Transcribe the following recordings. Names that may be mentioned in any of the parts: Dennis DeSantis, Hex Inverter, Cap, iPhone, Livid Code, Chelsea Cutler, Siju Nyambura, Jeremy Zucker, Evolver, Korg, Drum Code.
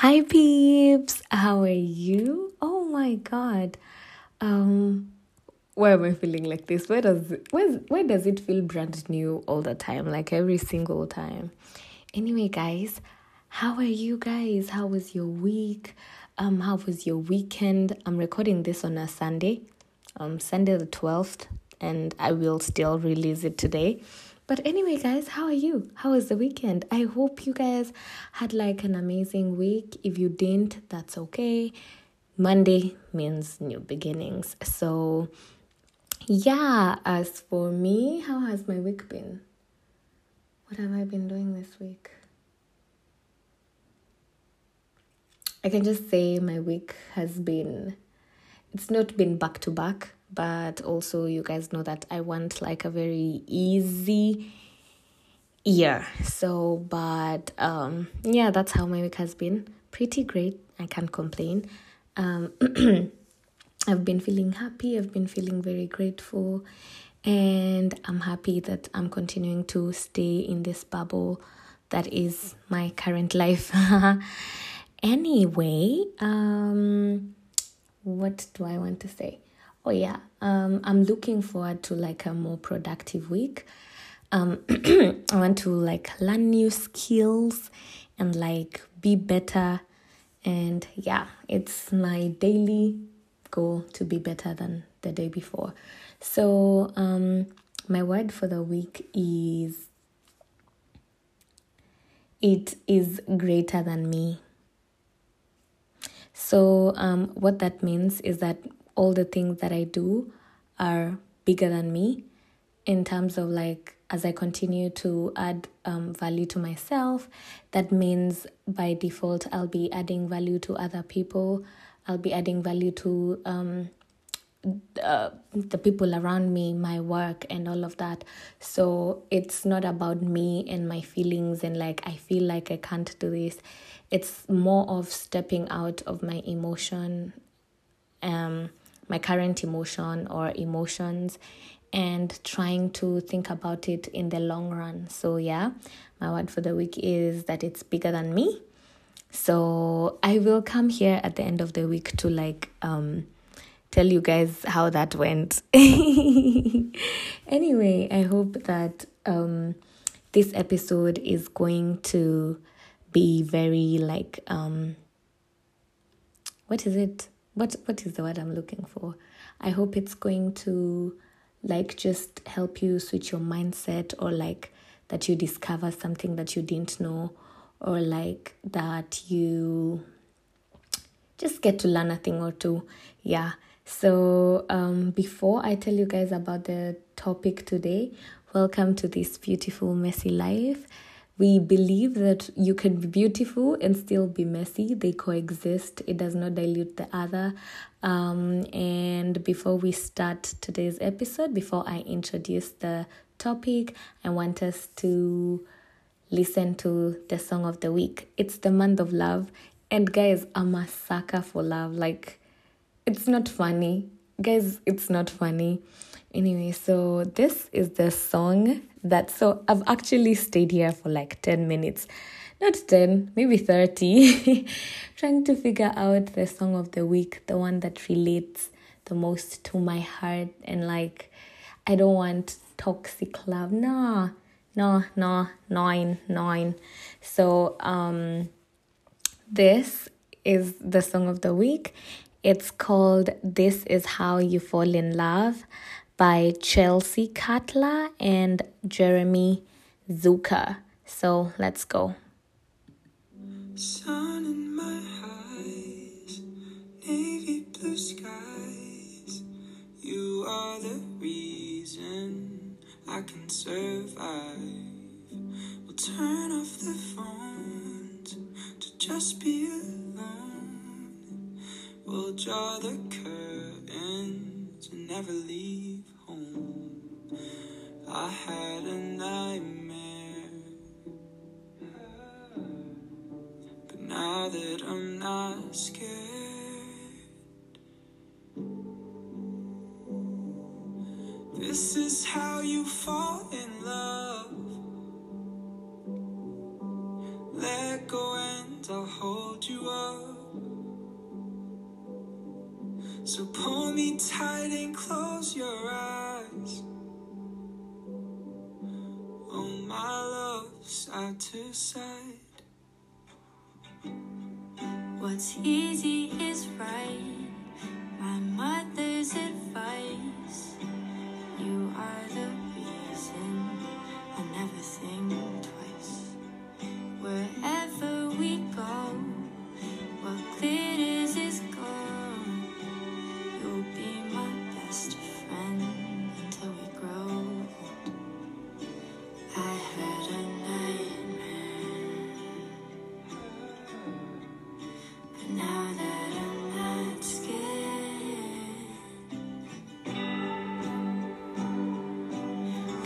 Hi peeps, how are you? Oh my god, why am I feeling like this? Why does it feel brand new all the time, like every single time? Anyway guys, how are you guys? How was your week? How was your weekend? I'm recording this on a Sunday, Sunday the 12th, and I will still release it today. But anyway, guys, how are you? How was the weekend? I hope you guys had like an amazing week. If you didn't, that's okay. Monday means new beginnings. So, yeah, as for me, how has my week been? What have I been doing this week? I can just say my week has been, it's not been back to back. But also, you guys know that I want like a very easy year. So, but yeah, that's how my week has been. Pretty great. I can't complain. I've been feeling happy. I've been feeling very grateful. And I'm happy that I'm continuing to stay in this bubble that is my current life. Anyway, what do I want to say? Oh yeah, I'm looking forward to like a more productive week. I want to like learn new skills and like be better. And yeah, it's my daily goal to be better than the day before. So my word for the week is, it is greater than me. So what that means is that all the things that I do are bigger than me in terms of like, as I continue to add value to myself, that means by default, I'll be adding value to other people. I'll be adding value to the people around me, my work and all of that. So it's not about me and my feelings and like, I feel like I can't do this. It's more of stepping out of my emotion, my current emotion or emotions, and trying to think about it in the long run. So yeah, my word for the week is that it's bigger than me. So I will come here at the end of the week to like tell you guys how that went. Anyway, I hope that this episode is going to be very like what is the word I'm looking for? I hope it's going to like just help you switch your mindset, or like that you discover something that you didn't know, or like that you just get to learn a thing or two. Yeah. So before I tell you guys about the topic today, welcome to this beautiful messy life. We believe that you can be beautiful and still be messy. They coexist. It does not dilute the other. And before we start today's episode, before I introduce the topic, I want us to listen to the song of the week. It's the month of love. And guys, I'm a sucker for love. Like, it's not funny. Guys, it's not funny. Anyway, so this is the song that, so I've actually stayed here for like 10 minutes, not 10, maybe 30, trying to figure out the song of the week, the one that relates the most to my heart. And like, I don't want toxic love. No. So this is the song of the week. It's called This Is How You Fall in Love by Chelsea Cutler and Jeremy Zucker. So let's go. Sun in my eyes, navy blue skies. You are the reason I can survive. We'll turn off the phone to just be alone. We'll draw the curtain to never leave home. I had a nightmare, but now that I'm not scared, this is how you fall in love. Let go and I'll hold you up. So pull me tight and close your eyes. Oh, my love, side to side. What's easy is right. My mother's advice. You are the reason I never think twice. Wherever we go, what glitters is gone. You'll be my best friend until we grow old. I had a nightmare, but now that I'm not scared.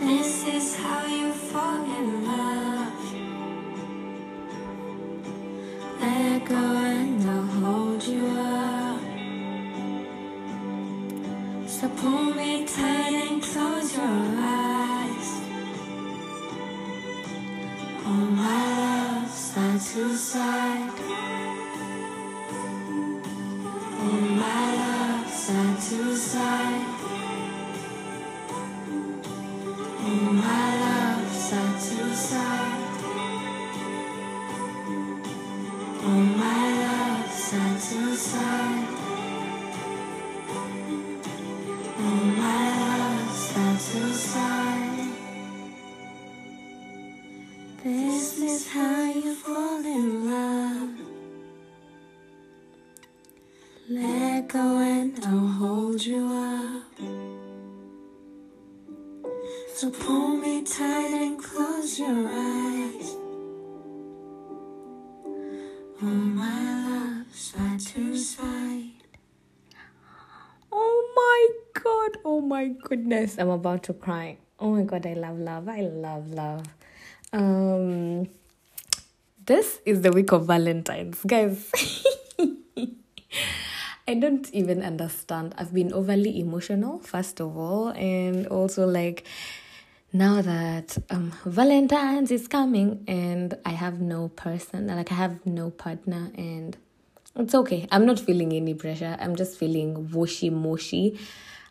This is how you fall in love. Let go and I'll hold you up. So pull me tight and close your eyes. Oh, my love, side to side. Oh, my love, side to side. Oh, my love, side to side. Oh, my love, side to side. Oh, my love, side to side. This is how you fall in love. Let go and I'll hold you up. So pull me tight and close your eyes. Oh, my love, side to side. Oh my god, oh my goodness, I'm about to cry. Oh my god, I love love, I love love. This is the week of Valentine's, guys. I don't even understand. I've been overly emotional, first of all, and also like now that Valentine's is coming and I have no person, like I have no partner, and it's okay. I'm not feeling any pressure. I'm just feeling woshy-moshy.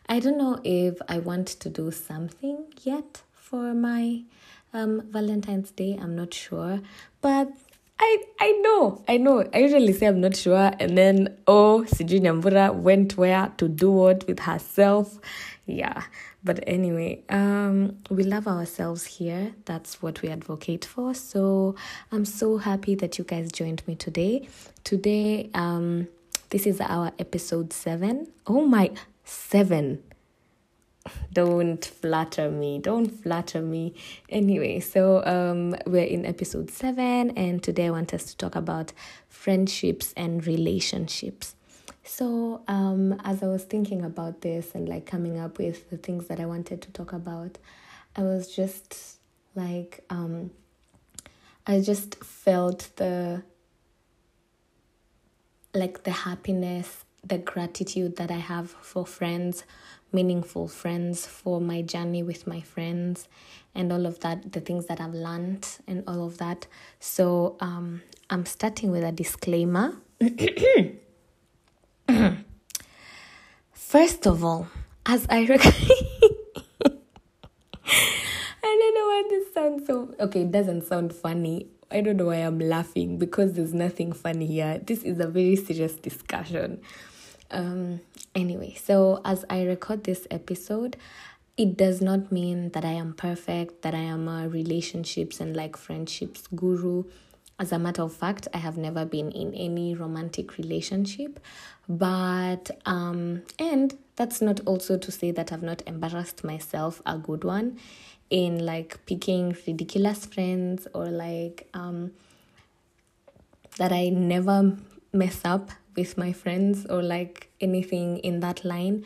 I don't know if I want to do something yet for my Valentine's Day. I'm not sure, but I know. I usually say I'm not sure, and then, oh, Siju Nyambura went where to do what with herself. Yeah, but anyway, we love ourselves here. That's what we advocate for. So I'm so happy that you guys joined me today. This is our episode 7. Oh my, 7. Don't flatter me. Anyway, so we're in episode 7, and today I want us to talk about friendships and relationships. So as I was thinking about this and like coming up with the things that I wanted to talk about, I was just like, I just felt the happiness, the gratitude that I have for friends, meaningful friends, for my journey with my friends and all of that, the things that I've learned and all of that. So I'm starting with a disclaimer. First of all, I don't know why this sounds so... Okay, it doesn't sound funny. I don't know why I'm laughing, because there's nothing funny here. This is a very serious discussion. Anyway, so as I record this episode, it does not mean that I am perfect, that I am a relationships and like friendships guru. As a matter of fact, I have never been in any romantic relationship, but, and that's not also to say that I've not embarrassed myself a good one in like picking ridiculous friends or like, that I never mess up with my friends or like anything in that line.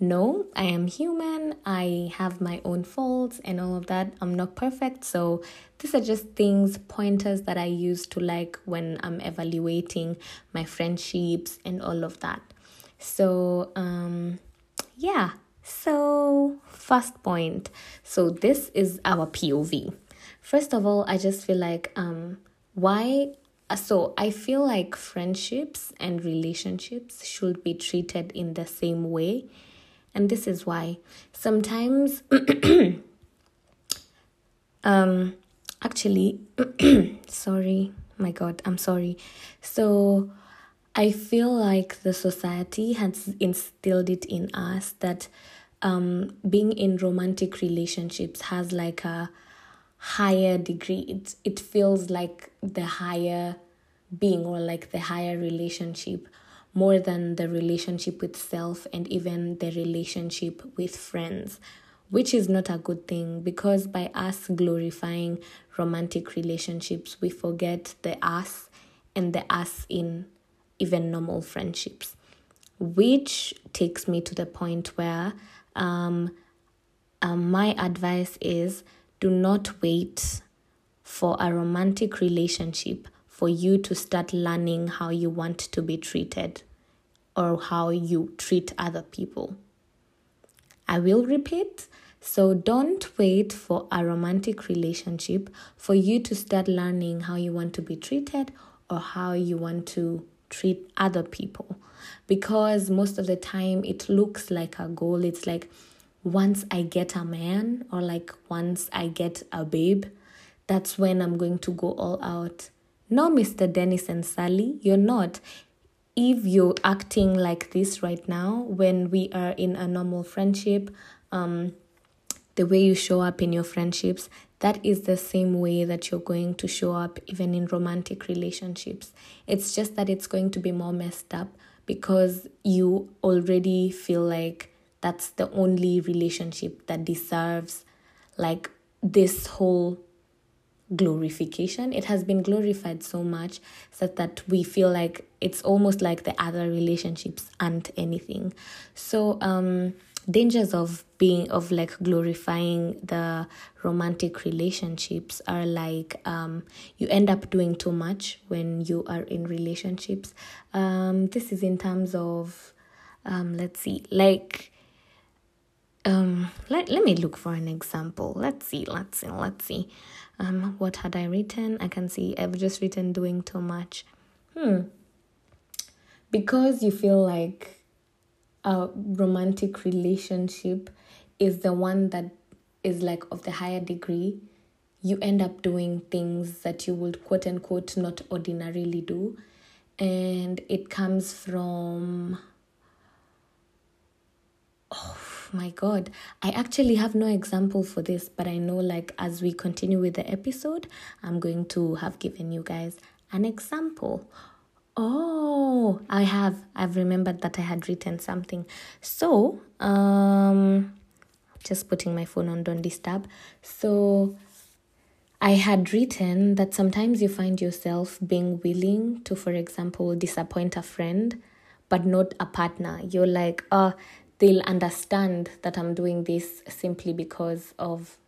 No, I am human. I have my own faults and all of that. I'm not perfect. So these are just things, pointers that I use to like when I'm evaluating my friendships and all of that. So, yeah. So first point. So this is our POV. First of all, I just feel like, why So I feel like friendships and relationships should be treated in the same way. And this is why sometimes, So I feel like the society has instilled it in us that being in romantic relationships has like a higher degree. It feels like the higher being or like the higher relationship more than the relationship with self and even the relationship with friends, which is not a good thing, because by us glorifying romantic relationships, we forget the us and the us in even normal friendships, which takes me to the point where my advice is, do not wait for a romantic relationship for you to start learning how you want to be treated or how you treat other people. I will repeat. So don't wait for a romantic relationship for you to start learning how you want to be treated or how you want to treat other people. Because most of the time it looks like a goal. It's like, once I get a man or like once I get a babe, that's when I'm going to go all out. No, Mr. Dennis and Sally, you're not. If you're acting like this right now, when we are in a normal friendship, the way you show up in your friendships, that is the same way that you're going to show up even in romantic relationships. It's just that it's going to be more messed up because you already feel like that's the only relationship that deserves like this whole glorification. It has been glorified so much so that we feel like it's almost like the other relationships aren't anything. So dangers of being of like glorifying the romantic relationships are like you end up doing too much when you are in relationships. This is in terms of let me look for an example. Let's see. What had I written? I can see I've just written doing too much. Because you feel like a romantic relationship is the one that is like of the higher degree, you end up doing things that you would quote unquote not ordinarily do. And it comes from... my God, I actually have no example for this, but I know like as we continue with the episode, I'm going to have given you guys an example. Oh, I've remembered that I had written something. So, just putting my phone on Don't Disturb. So I had written that sometimes you find yourself being willing to, for example, disappoint a friend, but not a partner. You're like, they'll understand that I'm doing this simply because of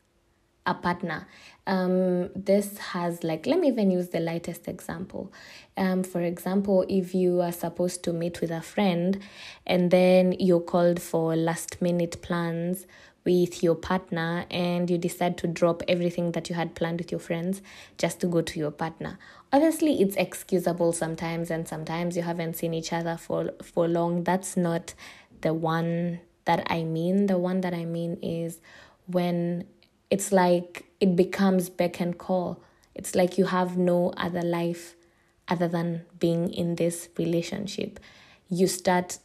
a partner. This has like, let me even use the lightest example. For example, if you are supposed to meet with a friend and then you're called for last minute plans with your partner and you decide to drop everything that you had planned with your friends just to go to your partner. Obviously, it's excusable sometimes, and sometimes you haven't seen each other for long. That's not... The one that I mean is when it's like it becomes beck and call. It's like you have no other life other than being in this relationship. You start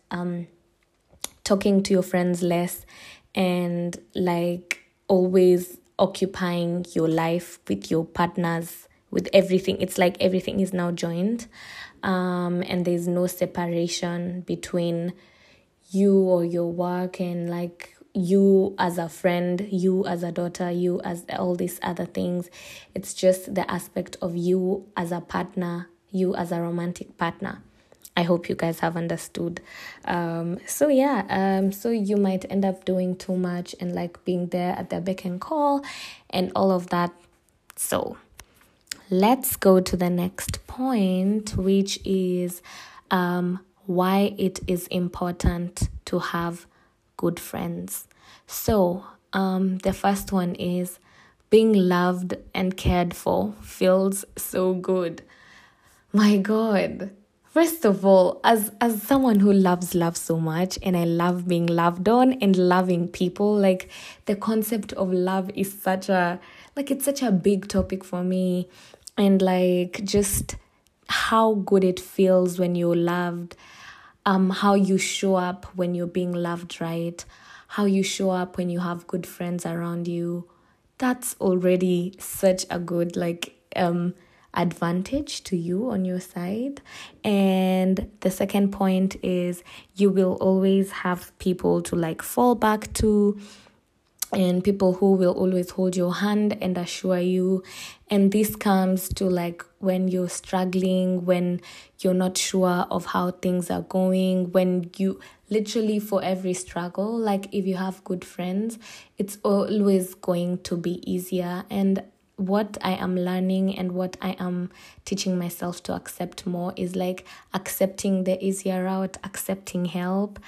talking to your friends less and like always occupying your life with your partners, with everything. It's like everything is now joined, and there's no separation between you or your work and like you as a friend, you as a daughter, you as all these other things. It's just the aspect of you as a partner, you as a romantic partner. I hope you guys have understood. So you might end up doing too much and like being there at the beck and call and all of that. So let's go to the next point, which is why it is important to have good friends. So, the first one is being loved and cared for feels so good. My God. First of all, as someone who loves love so much, and I love being loved on and loving people, like the concept of love is such a big topic for me, and like just how good it feels when you're loved, how you show up when you're being loved right, how you show up when you have good friends around you. That's already such a good advantage to you on your side. And the second point is you will always have people to fall back to, and people who will always hold your hand and assure you. And this comes to when you're struggling, when you're not sure of how things are going, when you literally for every struggle, if you have good friends, it's always going to be easier. And what I am learning and what I am teaching myself to accept more is accepting the easier route, accepting help,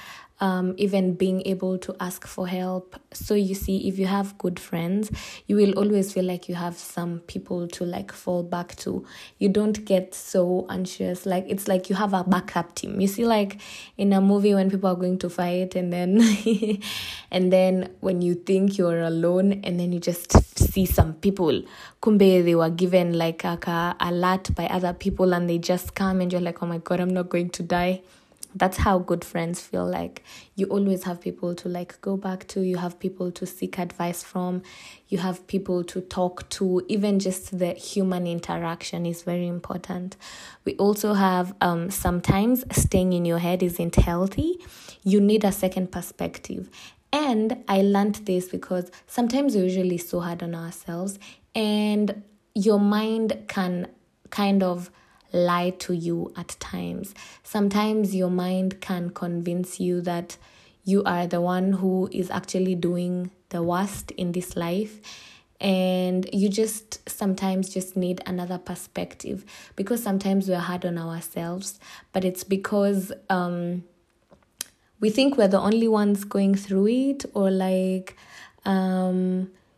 even being able to ask for help. So you see, if you have good friends, you will always feel you have some people to fall back to. You don't get so anxious. It's you have a backup team. You see, in a movie when people are going to fight, and then and then when you think you're alone, and then you just see some people, kumbe they were given a alert by other people, and they just come, and you're oh my God, I'm not going to die. That's how good friends feel. You always have people to go back to. You have people to seek advice from. You have people to talk to. Even just the human interaction is very important. We also have sometimes staying in your head isn't healthy. You need a second perspective. And I learned this because sometimes we're usually so hard on ourselves, and your mind can kind of lie to you at times. Sometimes your mind can convince you that you are the one who is actually doing the worst in this life, and you just sometimes just need another perspective, because sometimes we're hard on ourselves, but it's because we think we're the only ones going through it, or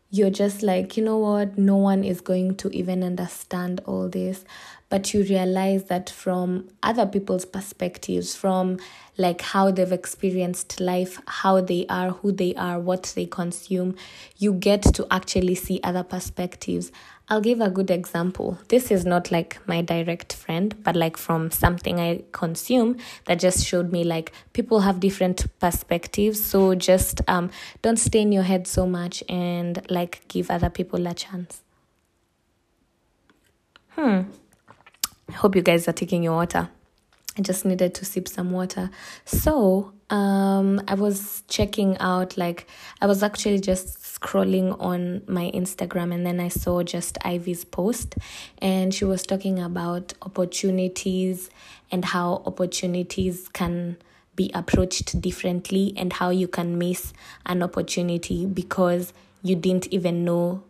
you're just you know what, no one is going to even understand all this. But you realize that from other people's perspectives, from how they've experienced life, how they are, who they are, what they consume, you get to actually see other perspectives. I'll give a good example. This is not my direct friend, but from something I consume that just showed me people have different perspectives. So just don't stay in your head so much, and give other people a chance. Hope you guys are taking your water. I just needed to sip some water. So I was checking out, I was actually just scrolling on my Instagram, and then I saw just Ivy's post, and she was talking about opportunities and how opportunities can be approached differently, and how you can miss an opportunity because you didn't even know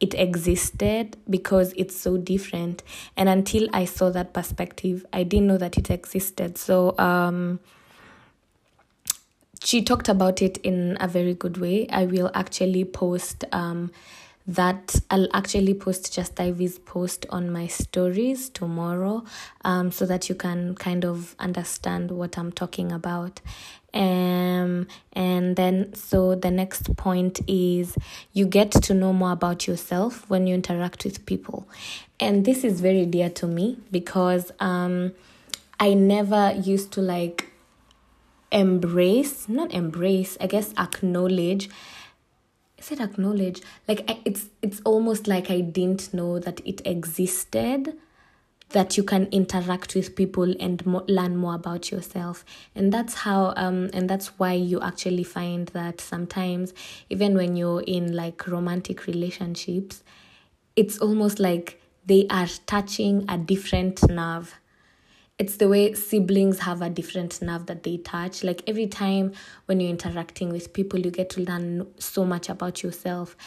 it existed, because it's so different. And until I saw that perspective, I didn't know that it existed. So she talked about it in a very good way. I will actually post just Ivy's post on my stories tomorrow, so that you can kind of understand what I'm talking about. And then so the next point is you get to know more about yourself when you interact with people. And this is very dear to me because I never used to acknowledge. I said acknowledge, it's almost I didn't know that it existed, that you can interact with people and learn more about yourself. And that's how, and that's why you actually find that sometimes, even when you're in romantic relationships, it's almost they are touching a different nerve. It's the way siblings have a different nerve that they touch. Every time when you're interacting with people, you get to learn so much about yourself.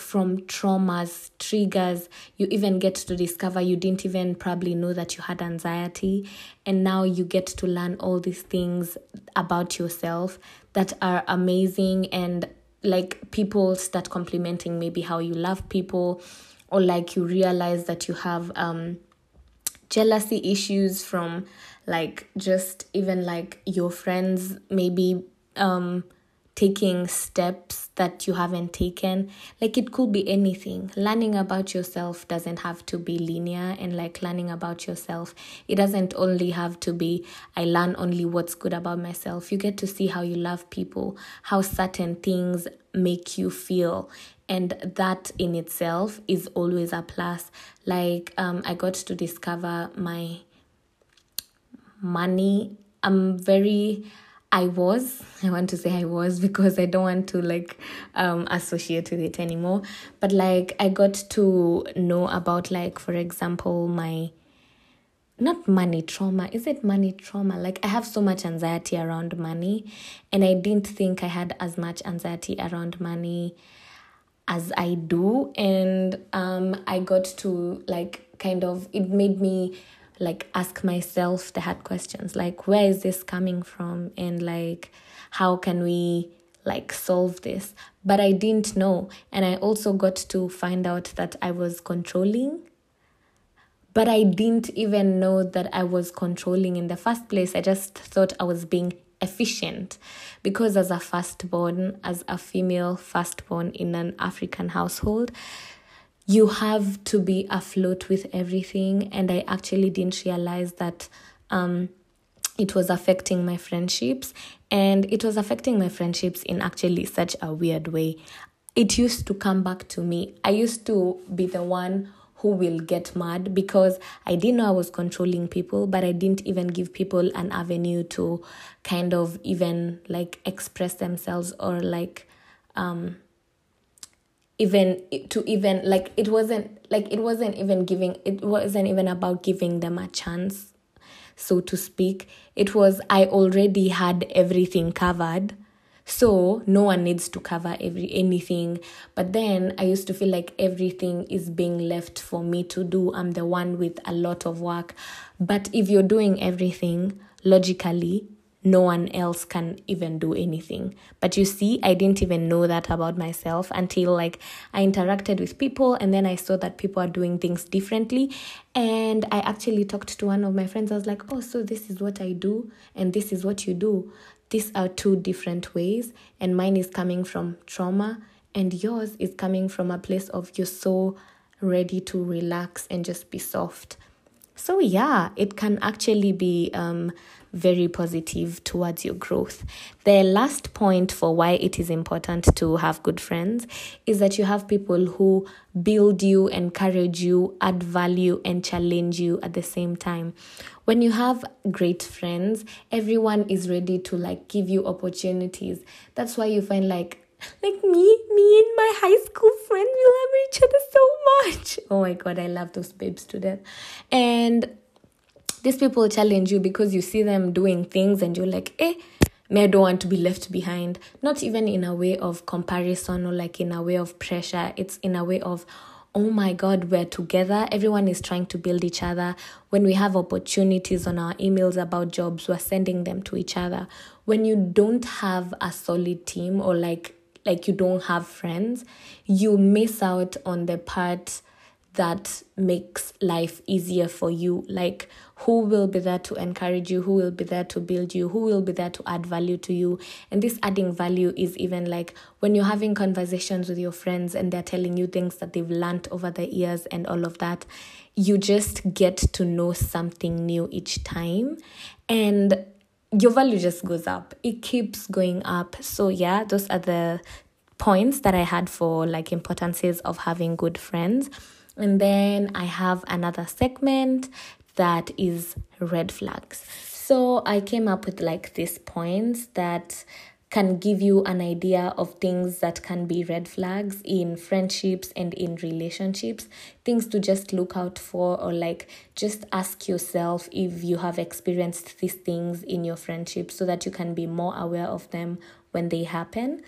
From traumas, triggers, you even get to discover you didn't even probably know that you had anxiety. And now you get to learn all these things about yourself that are amazing. And people start complimenting maybe how you love people, or you realize that you have jealousy issues from just even your friends maybe taking steps that you haven't taken. It could be anything. Learning about yourself doesn't have to be linear, and learning about yourself, it doesn't only have to be I learn only what's good about myself. You get to see how you love people, how certain things make you feel, and that in itself is always a plus. I got to discover my money. I was, because I don't want to associate with it anymore. But I got to know about for example, my not money trauma. Is it money trauma? I have so much anxiety around money, and I didn't think I had as much anxiety around money as I do. And I got to it made me ask myself the hard questions, where is this coming from, and how can we solve this? But I didn't know. And I also got to find out that I was controlling, but I didn't even know that I was controlling in the first place. I just thought I was being efficient, because as a female firstborn in an African household, you have to be afloat with everything. And I actually didn't realize that it was affecting my friendships. And it was affecting my friendships in actually such a weird way. It used to come back to me. I used to be the one who will get mad because I didn't know I was controlling people, but I didn't even give people an avenue to even express themselves, or it wasn't even about giving them a chance, so to speak. It was, I already had everything covered, so no one needs to cover anything. But then I used to feel everything is being left for me to do. I'm the one with a lot of work. But if you're doing everything, logically, no one else can even do anything. But you see, I didn't even know that about myself until I interacted with people, and then I saw that people are doing things differently. And I actually talked to one of my friends. I was like, oh, so this is what I do and this is what you do. These are two different ways, and mine is coming from trauma and yours is coming from a place of you're so ready to relax and just be soft. So yeah, it can actually be very positive towards your growth. The last point for why it is important to have good friends is that you have people who build you, encourage you, add value, and challenge you at the same time. When you have great friends, everyone is ready to give you opportunities. That's why you find me and my high school friend, we love each other so much. Oh my God, I love those babes to death. And these people challenge you because you see them doing things and you're like, I don't want to be left behind. Not even in a way of comparison or in a way of pressure. It's in a way of, oh my God, we're together. Everyone is trying to build each other. When we have opportunities on our emails about jobs, we're sending them to each other. When you don't have a solid team, or you don't have friends, you miss out on the part that makes life easier for you. Who will be there to encourage you? Who will be there to build you? Who will be there to add value to you? And this adding value is even when you're having conversations with your friends and they're telling you things that they've learned over the years and all of that, you just get to know something new each time. And your value just goes up. It keeps going up. So yeah, those are the points that I had for importances of having good friends. And then I have another segment that is red flags. So I came up with these points that can give you an idea of things that can be red flags in friendships and in relationships, things to just look out for, or just ask yourself if you have experienced these things in your friendship so that you can be more aware of them when they happen.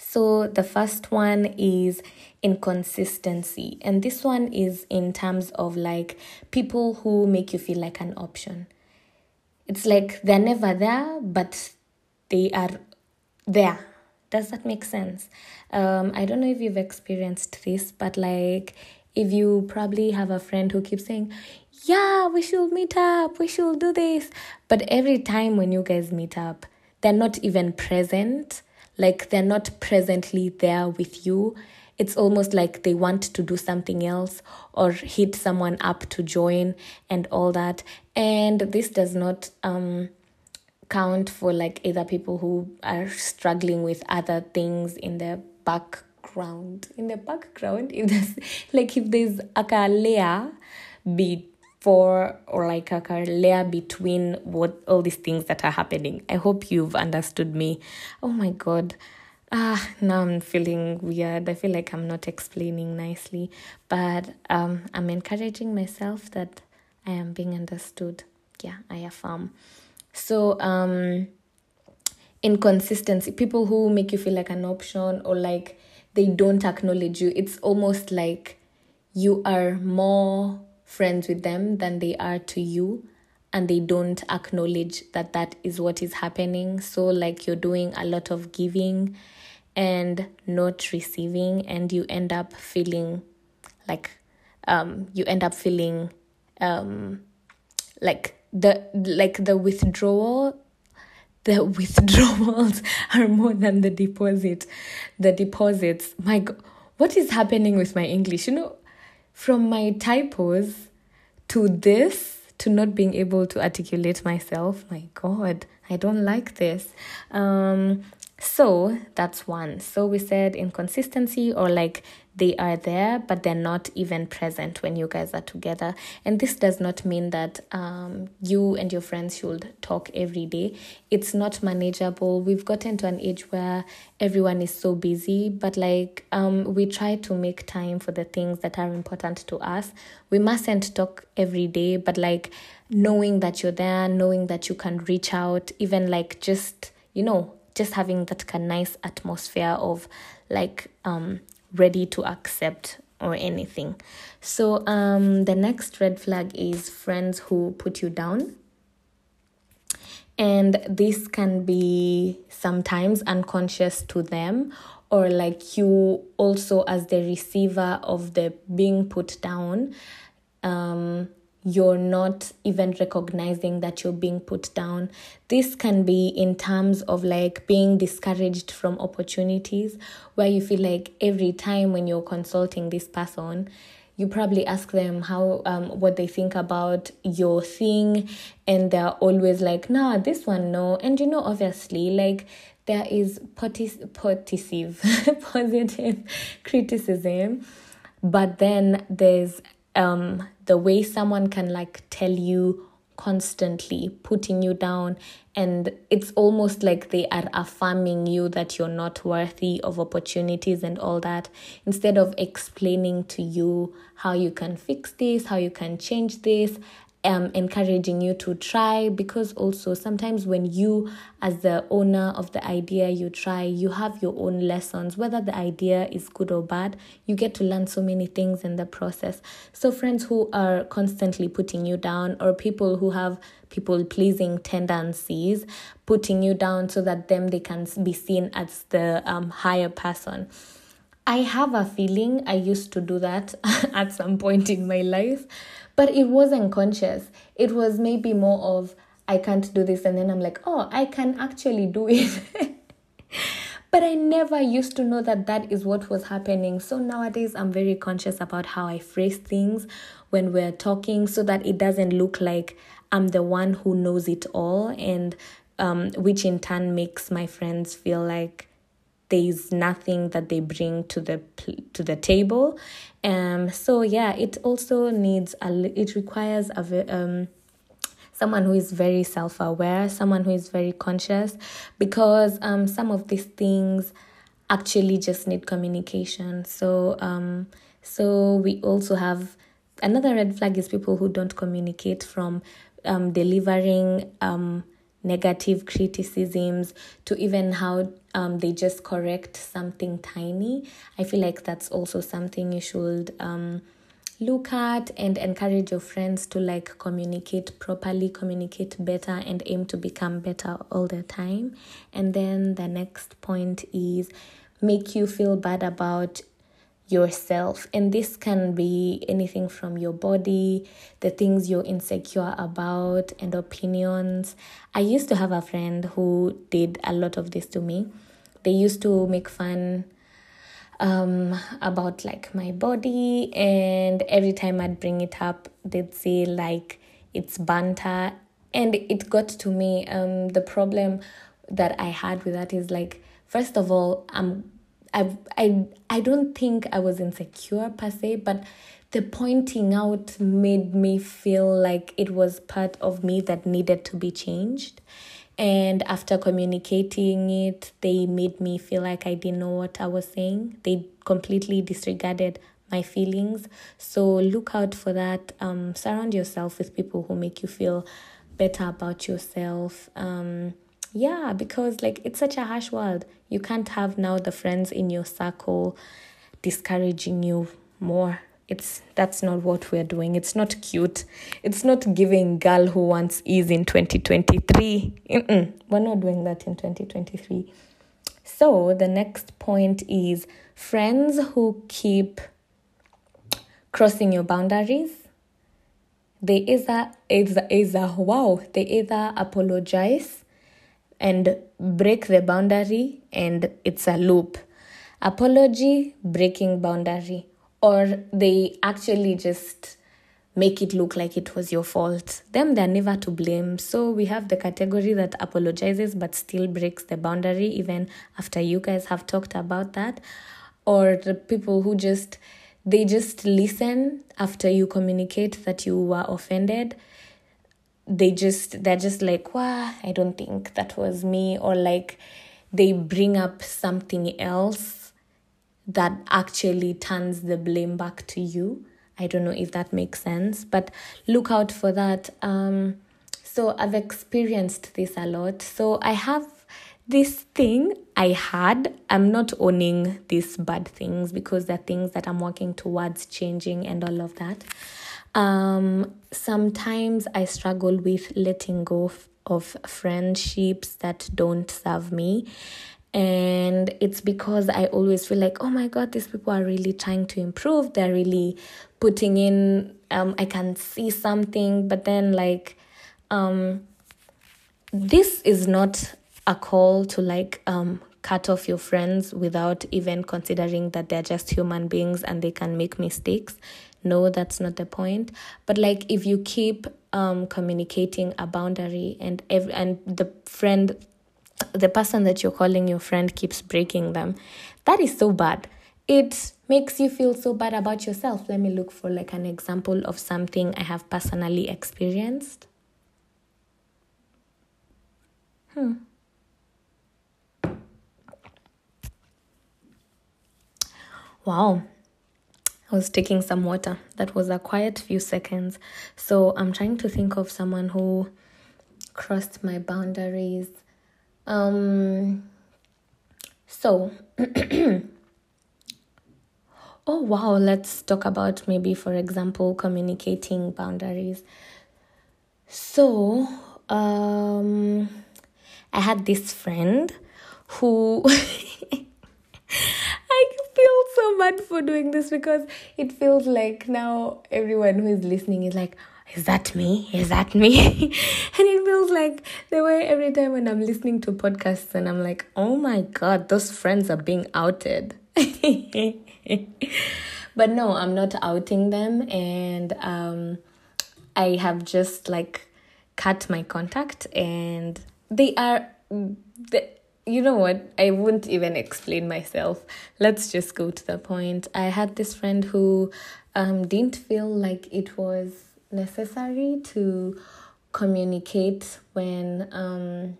So the first one is inconsistency. And this one is in terms of people who make you feel like an option. It's they're never there, but they are there. Does that make sense? I don't know if you've experienced this, but If you probably have a friend who keeps saying, yeah, we should meet up, we should do this. But every time when you guys meet up, they're not even present. Like, they're not presently there with you. It's almost like they want to do something else or hit someone up to join and all that. And this does not count for like either people who are struggling with other things in their background. In the background, if there's like if there's a layer before or like a layer between what all these things that are happening. I hope you've understood me. Oh my God. Now I'm feeling weird. I feel like I'm not explaining nicely, but I'm encouraging myself that I am being understood. Yeah, I affirm. So, inconsistency, people who make you feel like an option or like they don't acknowledge you. It's almost like you are more friends with them than they are to you. And they don't acknowledge that that is what is happening. So like you're doing a lot of giving and not receiving, and you end up feeling like the withdrawal. The withdrawals are more than the deposit. The deposits. My God, what is happening with my English? You know, from my typos to this. To not being able to articulate myself. My God, I don't like this. So that's one. So we said inconsistency, or like they are there, but they're not even present when you guys are together. And this does not mean that you and your friends should talk every day. It's not manageable. We've gotten to an age where everyone is so busy, but like we try to make time for the things that are important to us. We mustn't talk every day, but like knowing that you're there, knowing that you can reach out, even like just, you know, just having that kind of nice atmosphere of like ready to accept or anything. So the next red flag is friends who put you down. And this can be sometimes unconscious to them, or like you also as the receiver of the being put down, you're not even recognizing that you're being put down. This can be in terms of like being discouraged from opportunities, where you feel like every time when you're consulting this person, you probably ask them how what they think about your thing, and they're always like, nah, this one no. And you know, obviously, like there is positive criticism, but then there's the way someone can like tell you constantly, putting you down, and it's almost like they are affirming you that you're not worthy of opportunities and all that, instead of explaining to you how you can fix this, how you can change this, encouraging you to try. Because also sometimes when you as the owner of the idea, you try, you have your own lessons, whether the idea is good or bad, you get to learn so many things in the process. So friends who are constantly putting you down, or people who have people pleasing tendencies, putting you down so that them they can be seen as the higher person. I have a feeling I used to do that at some point in my life, but it wasn't conscious. It was maybe more of, I can't do this. And then I'm like, oh, I can actually do it. But I never used to know that that is what was happening. So nowadays, I'm very conscious about how I phrase things when we're talking, so that it doesn't look like I'm the one who knows it all. And which in turn makes my friends feel like there is nothing that they bring to the table. So yeah, it also needs it requires someone who is very self-aware, someone who is very conscious, because some of these things actually just need communication. So we also have another red flag is people who don't communicate, from delivering negative criticisms to even how they just correct something tiny. I feel like that's also something you should look at, and encourage your friends to like communicate properly, communicate better, and aim to become better all the time. And then the next point is make you feel bad about yourself. And this can be anything from your body, the things you're insecure about, and opinions. I used to have a friend who did a lot of this to me. They used to make fun about like my body, and every time I'd bring it up, they'd say like it's banter. And it got to me. The problem that I had with that is like, first of all, I don't think I was insecure per se, but the pointing out made me feel like it was part of me that needed to be changed. And after communicating it, they made me feel like I didn't know what I was saying. They completely disregarded my feelings. So look out for that. Surround yourself with people who make you feel better about yourself. Yeah, because like it's such a harsh world. You can't have now the friends in your circle discouraging you more. That's not what we're doing. It's not cute. It's not giving girl who wants ease in 2023. We're not doing that in 2023. So the next point is friends who keep crossing your boundaries. They either apologize and break the boundary, and it's a loop. Apology, breaking boundary. Or they actually just make it look like it was your fault. They're never to blame. So we have the category that apologizes but still breaks the boundary even after you guys have talked about that. Or the people who just listen after you communicate that you were offended. They're just like, wow, I don't think that was me. Or like they bring up something else that actually turns the blame back to you. I don't know if that makes sense, but look out for that. So I've experienced this a lot. So I have this thing I had. I'm not owning these bad things because they're things that I'm working towards changing and all of that. Sometimes I struggle with letting go of friendships that don't serve me. And it's because I always feel like, oh my God, these people are really trying to improve. They're really putting in, I can see something. But then like, this is not a call to like, cut off your friends without even considering that they're just human beings and they can make mistakes. No, that's not the point. But like if you keep communicating a boundary and the person that you're calling your friend keeps breaking them, that is so bad. It makes you feel so bad about yourself. Let me look for like an example of something I have personally experienced. Wow. I was taking some water. That was a quiet few seconds. So I'm trying to think of someone who crossed my boundaries. Oh, wow. Let's talk about maybe, for example, communicating boundaries. So I had this friend who... feel so bad for doing this because it feels like now everyone who is listening is like, is that me? And it feels like the way every time when I'm listening to podcasts and I'm like, oh my God, those friends are being outed. But no, I'm not outing them, and I have just like cut my contact, and you know what? I wouldn't even explain myself. Let's just go to the point. I had this friend who didn't feel like it was necessary to communicate when...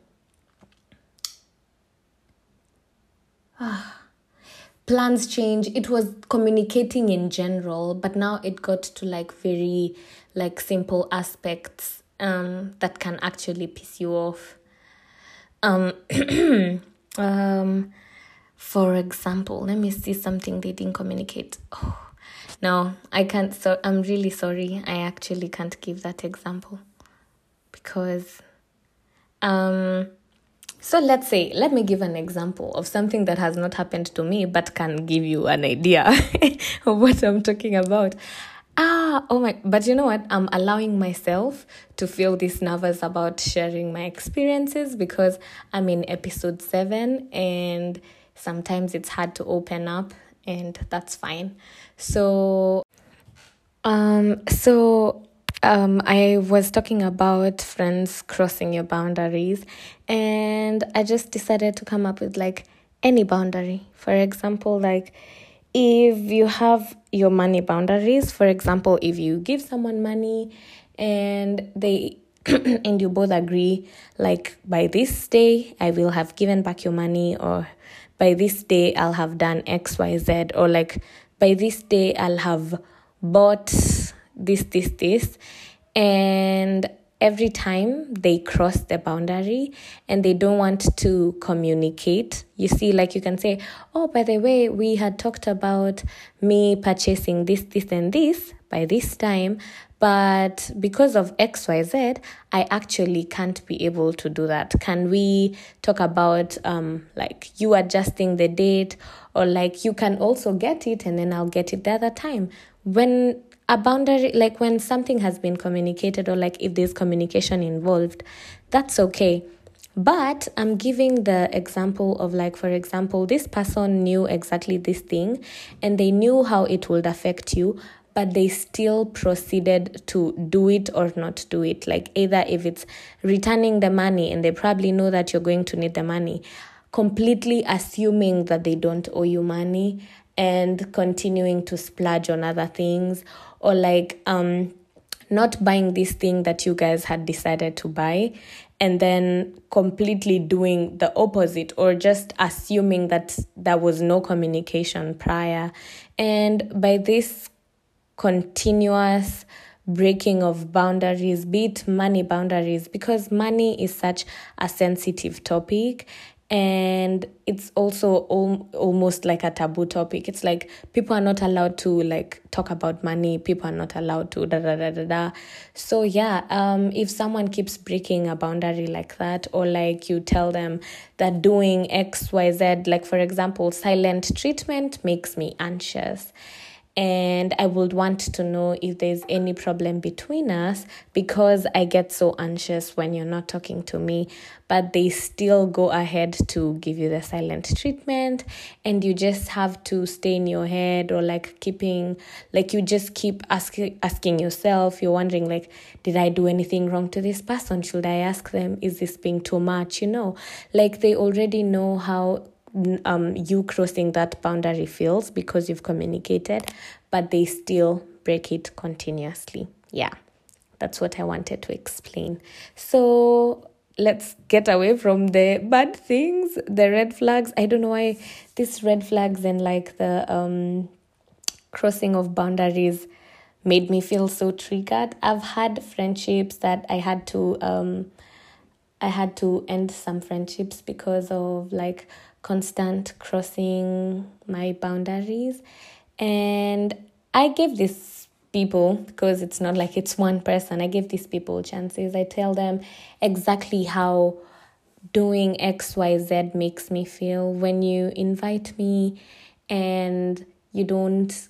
plans change. It was communicating in general, but now it got to like very like simple aspects that can actually piss you off. For example, let me see something they didn't communicate. Oh, no, I can't. So I'm really sorry. I actually can't give that example because, So let me give an example of something that has not happened to me, but can give you an idea of what I'm talking about. But you know what? I'm allowing myself to feel this nervous about sharing my experiences because I'm in episode 7 and sometimes it's hard to open up, and that's fine. So I was talking about friends crossing your boundaries, and I just decided to come up with like any boundary. For example, like if you have your money boundaries, for example, if you give someone money and they and you both agree, like by this day I will have given back your money, or by this day I'll have done XYZ, or like by this day I'll have bought this, and every time they cross the boundary and they don't want to communicate. You see, like you can say, oh, by the way, we had talked about me purchasing this and this by this time, but because of XYZ, I actually can't be able to do that. Can we talk about like you adjusting the date, or like you can also get it and then I'll get it the other time? When a boundary, like when something has been communicated, or like if there's communication involved, that's okay. But I'm giving the example of like, for example, this person knew exactly this thing and they knew how it would affect you, but they still proceeded to do it or not do it. Like either if it's returning the money and they probably know that you're going to need the money, completely assuming that they don't owe you money and continuing to splurge on other things, or like not buying this thing that you guys had decided to buy and then completely doing the opposite, or just assuming that there was no communication prior. And by this continuous breaking of boundaries, be it money boundaries, because money is such a sensitive topic, and it's also almost like a taboo topic. It's like people are not allowed to like talk about money, people are not allowed to So yeah, if someone keeps breaking a boundary like that, or like you tell them that doing XYZ, like for example, silent treatment makes me anxious, and I would want to know if there's any problem between us because I get so anxious when you're not talking to me. But they still go ahead to give you the silent treatment, and you just have to stay in your head, or like you just keep asking yourself. You're wondering like, did I do anything wrong to this person? Should I ask them? Is this being too much? You know, like they already know how you crossing that boundary feels because you've communicated, but they still break it continuously. Yeah, that's what I wanted to explain. So let's get away from the bad things, the red flags. I don't know why these red flags and like the crossing of boundaries made me feel so triggered. I've had friendships that I had to end some friendships because of like constant crossing my boundaries. And I gave these people, because it's not like it's one person, I give these people chances. I tell them exactly how doing XYZ makes me feel when you invite me and you don't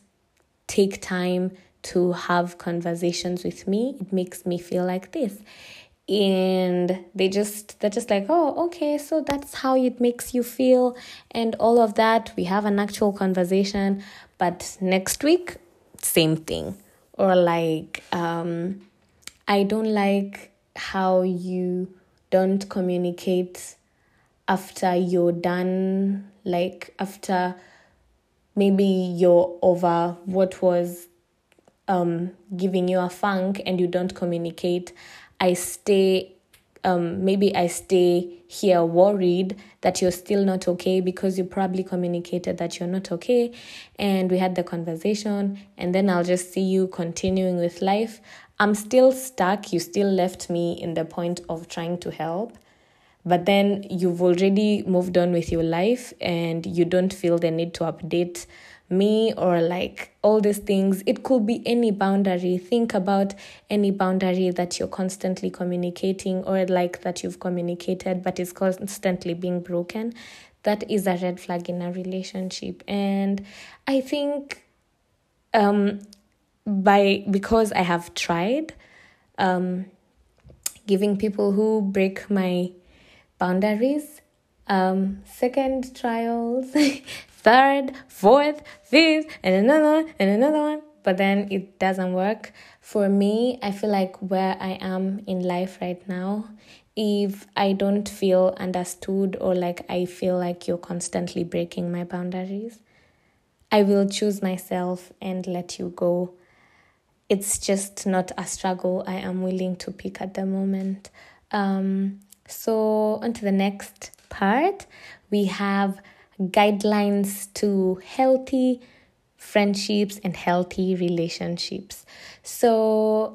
take time to have conversations with me. It makes me feel like this. And they're just like, oh, okay, so that's how it makes you feel and all of that. We have an actual conversation, but next week, same thing. Or like, I don't like how you don't communicate after you're done, like after maybe you're over what was giving you a funk and you don't communicate. I stay here worried that you're still not okay because you probably communicated that you're not okay and we had the conversation, and then I'll just see you continuing with life. I'm still stuck. You still left me in the point of trying to help, but then you've already moved on with your life and you don't feel the need to update me or like all these things. It could be any boundary. Think about any boundary that you're constantly communicating or like that you've communicated but is constantly being broken. That is a red flag in a relationship. And I think because I have tried giving people who break my boundaries second trials, third, fourth, fifth, and another one, but then it doesn't work. For me, I feel like where I am in life right now, if I don't feel understood or like I feel like you're constantly breaking my boundaries, I will choose myself and let you go. It's just not a struggle I am willing to pick at the moment. So on to the next part. We have guidelines to healthy friendships and healthy relationships. So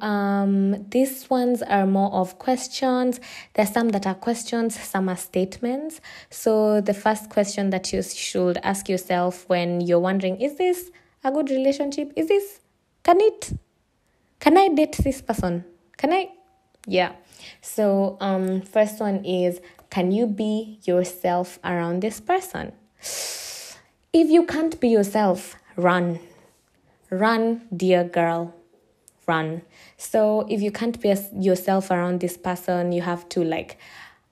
these ones are more of questions. There's some that are questions, some are statements. So the first question that you should ask yourself when you're wondering, is this a good relationship? Is this, can I date this person? Yeah. So first one is, can you be yourself around this person? If you can't be yourself, run, dear girl, run. So if you can't be yourself around this person, you have to like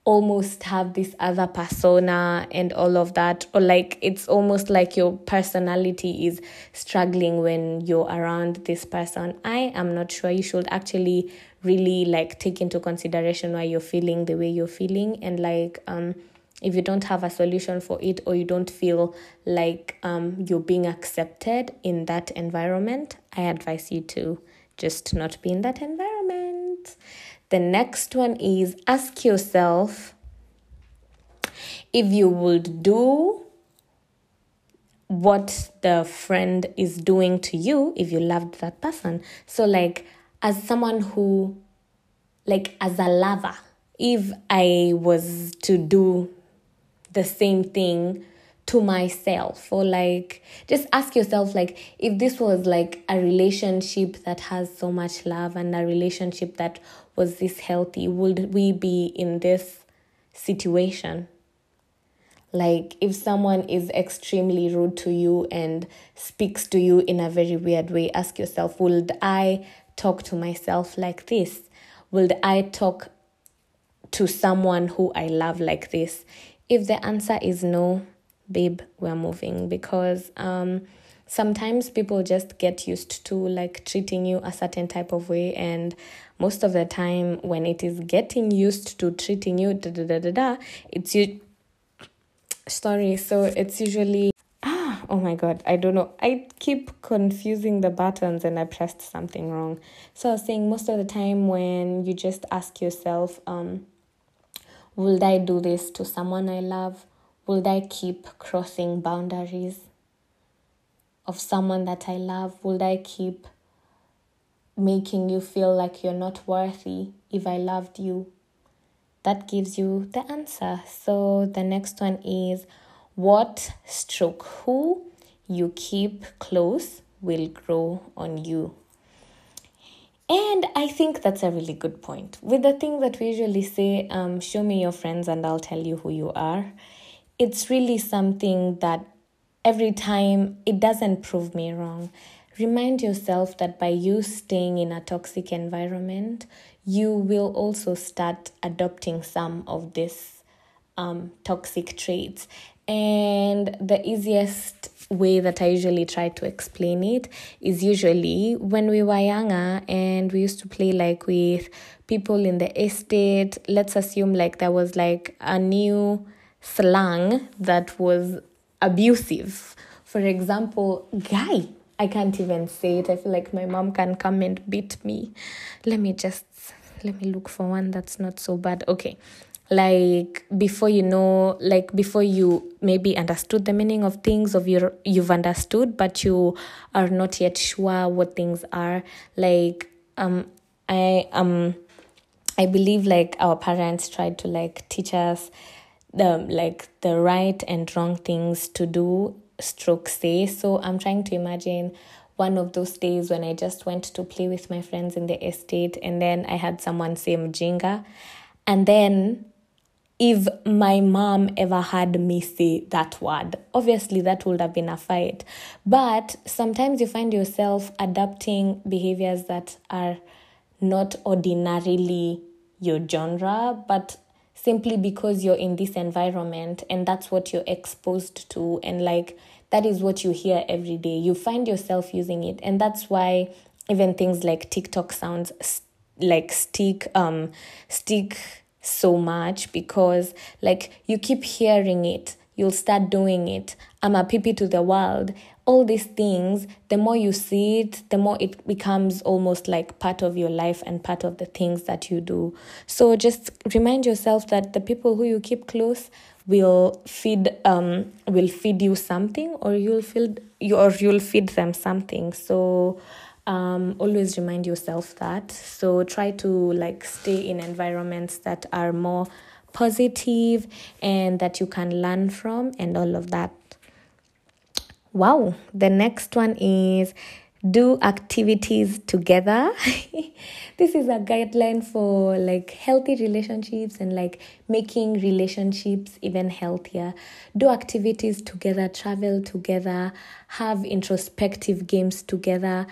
almost have this other persona and all of that, or like it's almost like your personality is struggling when you're around this person. I am not sure. You should actually really like take into consideration why you're feeling the way you're feeling, and like if you don't have a solution for it, or you don't feel like you're being accepted in that environment, I advise you to just not be in that environment. The next one is, ask yourself if you would do what the friend is doing to you if you loved that person. So like as someone who, like as a lover, if I was to do the same thing to myself, or like just ask yourself like if this was like a relationship that has so much love and a relationship that was this healthy, would we be in this situation? Like if someone is extremely rude to you and speaks to you in a very weird way, ask yourself, would I talk to myself like this? Would I talk to someone who I love like this? If the answer is no, babe, we're moving, because sometimes people just get used to like treating you a certain type of way, and most of the time when it is getting used to treating you it's usually oh my god, I don't know, I keep confusing the buttons and I pressed something wrong. So I was saying, most of the time when you just ask yourself would I do this to someone I love? Would I keep crossing boundaries of someone that I love? Would I keep making you feel like you're not worthy if I loved you? That gives you the answer. So the next one is, what stroke who you keep close will grow on you. And I think that's a really good point. With the thing that we usually say, show me your friends and I'll tell you who you are. It's really something that every time it doesn't prove me wrong. Remind yourself that by you staying in a toxic environment, you will also start adopting some of these toxic traits. And the easiest way that I usually try to explain it is usually when we were younger and we used to play like with people in the estate. Let's assume like there was like a new slang that was abusive. For example, guy. I can't even say it. I feel like my mom can come and beat me. Let me look for one that's not so bad. Okay. Like before you maybe understood the meaning of things, of you've understood, but you are not yet sure what things are. Like I believe like our parents tried to like teach us the right and wrong things to do stroke say. So I'm trying to imagine one of those days when I just went to play with my friends in the estate, and then I had someone say mjinga. And then if my mom ever had me say that word, obviously that would have been a fight. But sometimes you find yourself adapting behaviors that are not ordinarily your genre, but simply because you're in this environment and that's what you're exposed to, and like that is what you hear every day. You find yourself using it, and that's why even things like TikTok sounds stick so much, because like you keep hearing it, you'll start doing it. I'm a pipi to the world. All these things, the more you see it, the more it becomes almost like part of your life and part of the things that you do. So just remind yourself that the people who you keep close will feed you something, or you'll feed them something. So always remind yourself that. So try to like stay in environments that are more positive and that you can learn from and all of that. Wow, the next one is do activities together. This is a guideline for like healthy relationships and like making relationships even healthier. Do activities together, travel together, have introspective games together,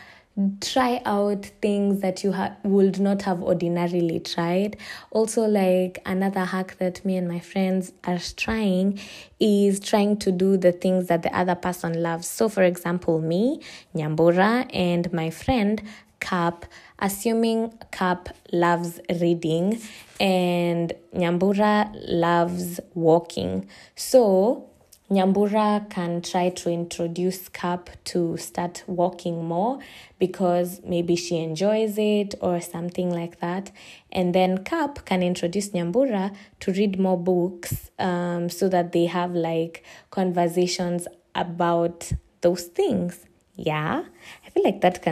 try out things that you would not have ordinarily tried. Also, like another hack that me and my friends are trying is trying to do the things that the other person loves. So for example, me, Nyambura, and my friend Cap, assuming Cap loves reading and Nyambura loves walking. So Nyambura can try to introduce Cap to start walking more because maybe she enjoys it or something like that. And then Cap can introduce Nyambura to read more books so that they have like conversations about those things. Yeah, I feel like that's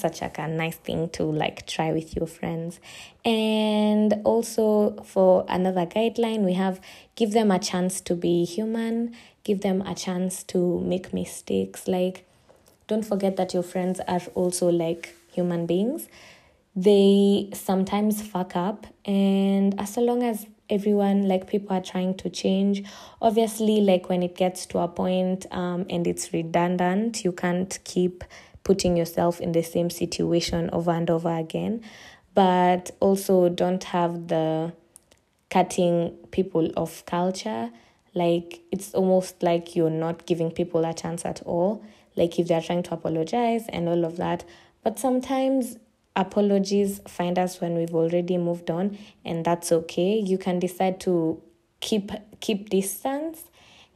such like a nice thing to like try with your friends. And also for another guideline, we have give them a chance to be human, give them a chance to make mistakes. Like, don't forget that your friends are also like human beings. They sometimes fuck up, and as long as everyone, like people are trying to change, obviously like when it gets to a point and it's redundant, you can't keep putting yourself in the same situation over and over again. But also don't have the cutting people off culture. Like it's almost like you're not giving people a chance at all, like if they're trying to apologize and all of that. But sometimes apologies find us when we've already moved on, and that's okay. You can decide to keep distance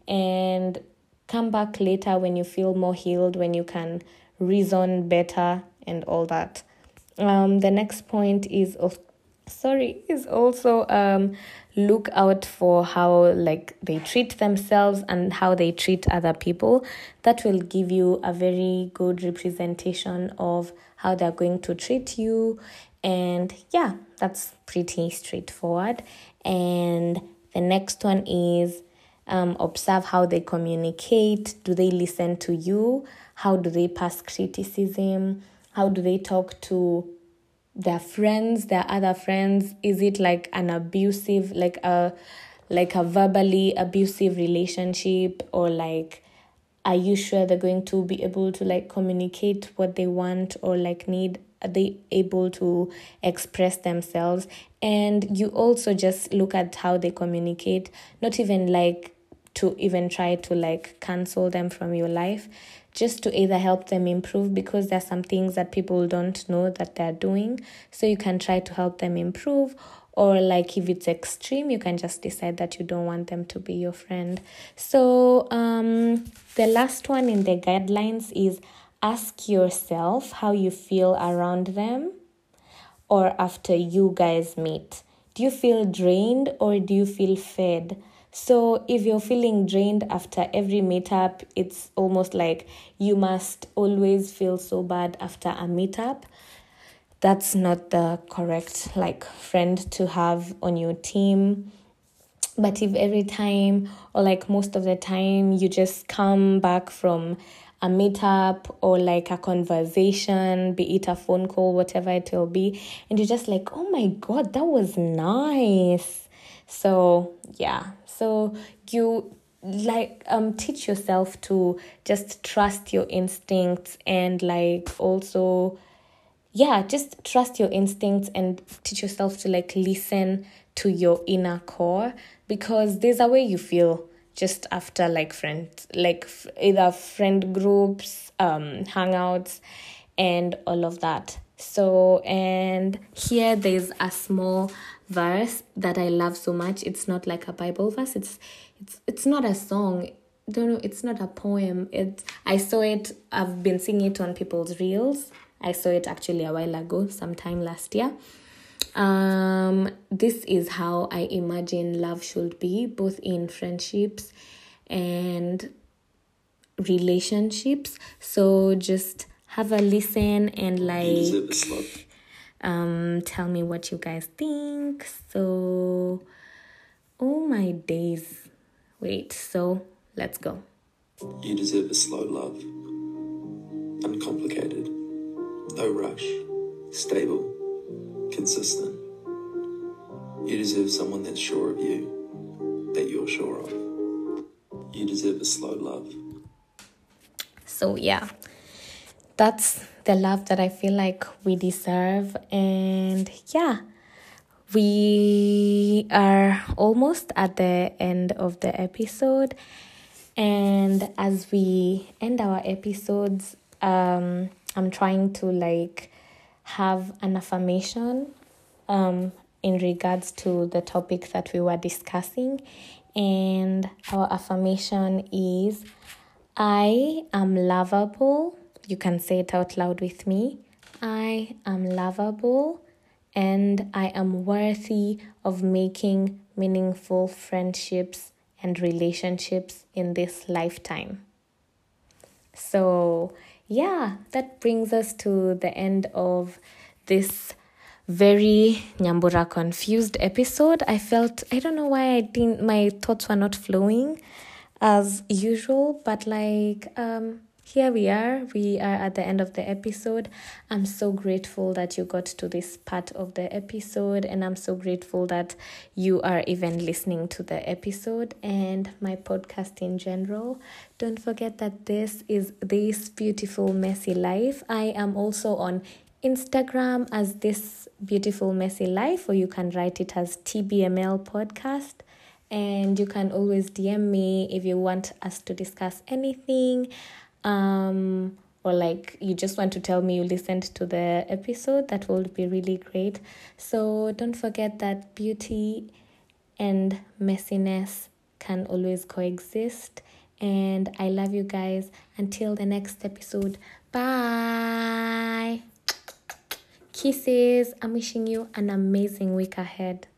and come back later when you feel more healed, when you can reason better and all that. The next point is also look out for how like they treat themselves and how they treat other people. That will give you a very good representation of how they're going to treat you. And yeah, that's pretty straightforward. And the next one is observe how they communicate. Do they listen to you? How do they pass criticism? How do they talk to their friends, their other friends? Is it like an abusive, like a verbally abusive relationship? Or like, are you sure they're going to be able to like communicate what they want or like need? Are they able to express themselves? And you also just look at how they communicate, not even like to even try to like cancel them from your life, just to either help them improve, because there are some things that people don't know that they're doing. So you can try to help them improve, or like if it's extreme, you can just decide that you don't want them to be your friend. So the last one in the guidelines is ask yourself how you feel around them or after you guys meet. Do you feel drained or do you feel fed? So if you're feeling drained after every meetup, it's almost like you must always feel so bad after a meetup. That's not the correct like friend to have on your team. But if every time, or like most of the time, you just come back from a meetup or like a conversation, be it a phone call, whatever it will be, and you're just like, oh my God, that was nice. So yeah, so you like teach yourself to just trust your instincts and like also, yeah, just trust your instincts and teach yourself to like listen to your inner core, because there's a way you feel just after like friends, like either friend groups, hangouts and all of that. So, and here there's a small verse that I love so much. It's not like a Bible verse. It's not a song. Don't know. It's not a poem. I saw it. I've been seeing it on people's reels. I saw it actually a while ago, sometime last year. This is how I imagine love should be, both in friendships and relationships. So just have a listen and like tell me what you guys think. So, oh my days. Wait, so let's go. You deserve a slow love, uncomplicated, no rush, stable, consistent. You deserve someone that's sure of you, that you're sure of. You deserve a slow love. So yeah, that's the love that I feel like we deserve. And yeah, we are almost at the end of the episode. And as we end our episodes, I'm trying to like have an affirmation in regards to the topic that we were discussing. And our affirmation is, I am lovable. You can say it out loud with me. I am lovable and I am worthy of making meaningful friendships and relationships in this lifetime. So yeah, that brings us to the end of this very Nyambura confused episode. I felt, I don't know why I didn't, my thoughts were not flowing as usual, but like, here we are at the end of the episode. I'm so grateful that you got to this part of the episode, and I'm so grateful that you are even listening to the episode and my podcast in general. Don't forget that this is This Beautiful Messy Life. I am also on Instagram as This Beautiful Messy Life, or you can write it as TBML Podcast. And you can always DM me if you want us to discuss anything. Or like you just want to tell me you listened to the episode, that would be really great. So don't forget that beauty and messiness can always coexist. And I love you guys. Until the next episode, bye. Kisses. I'm wishing you an amazing week ahead.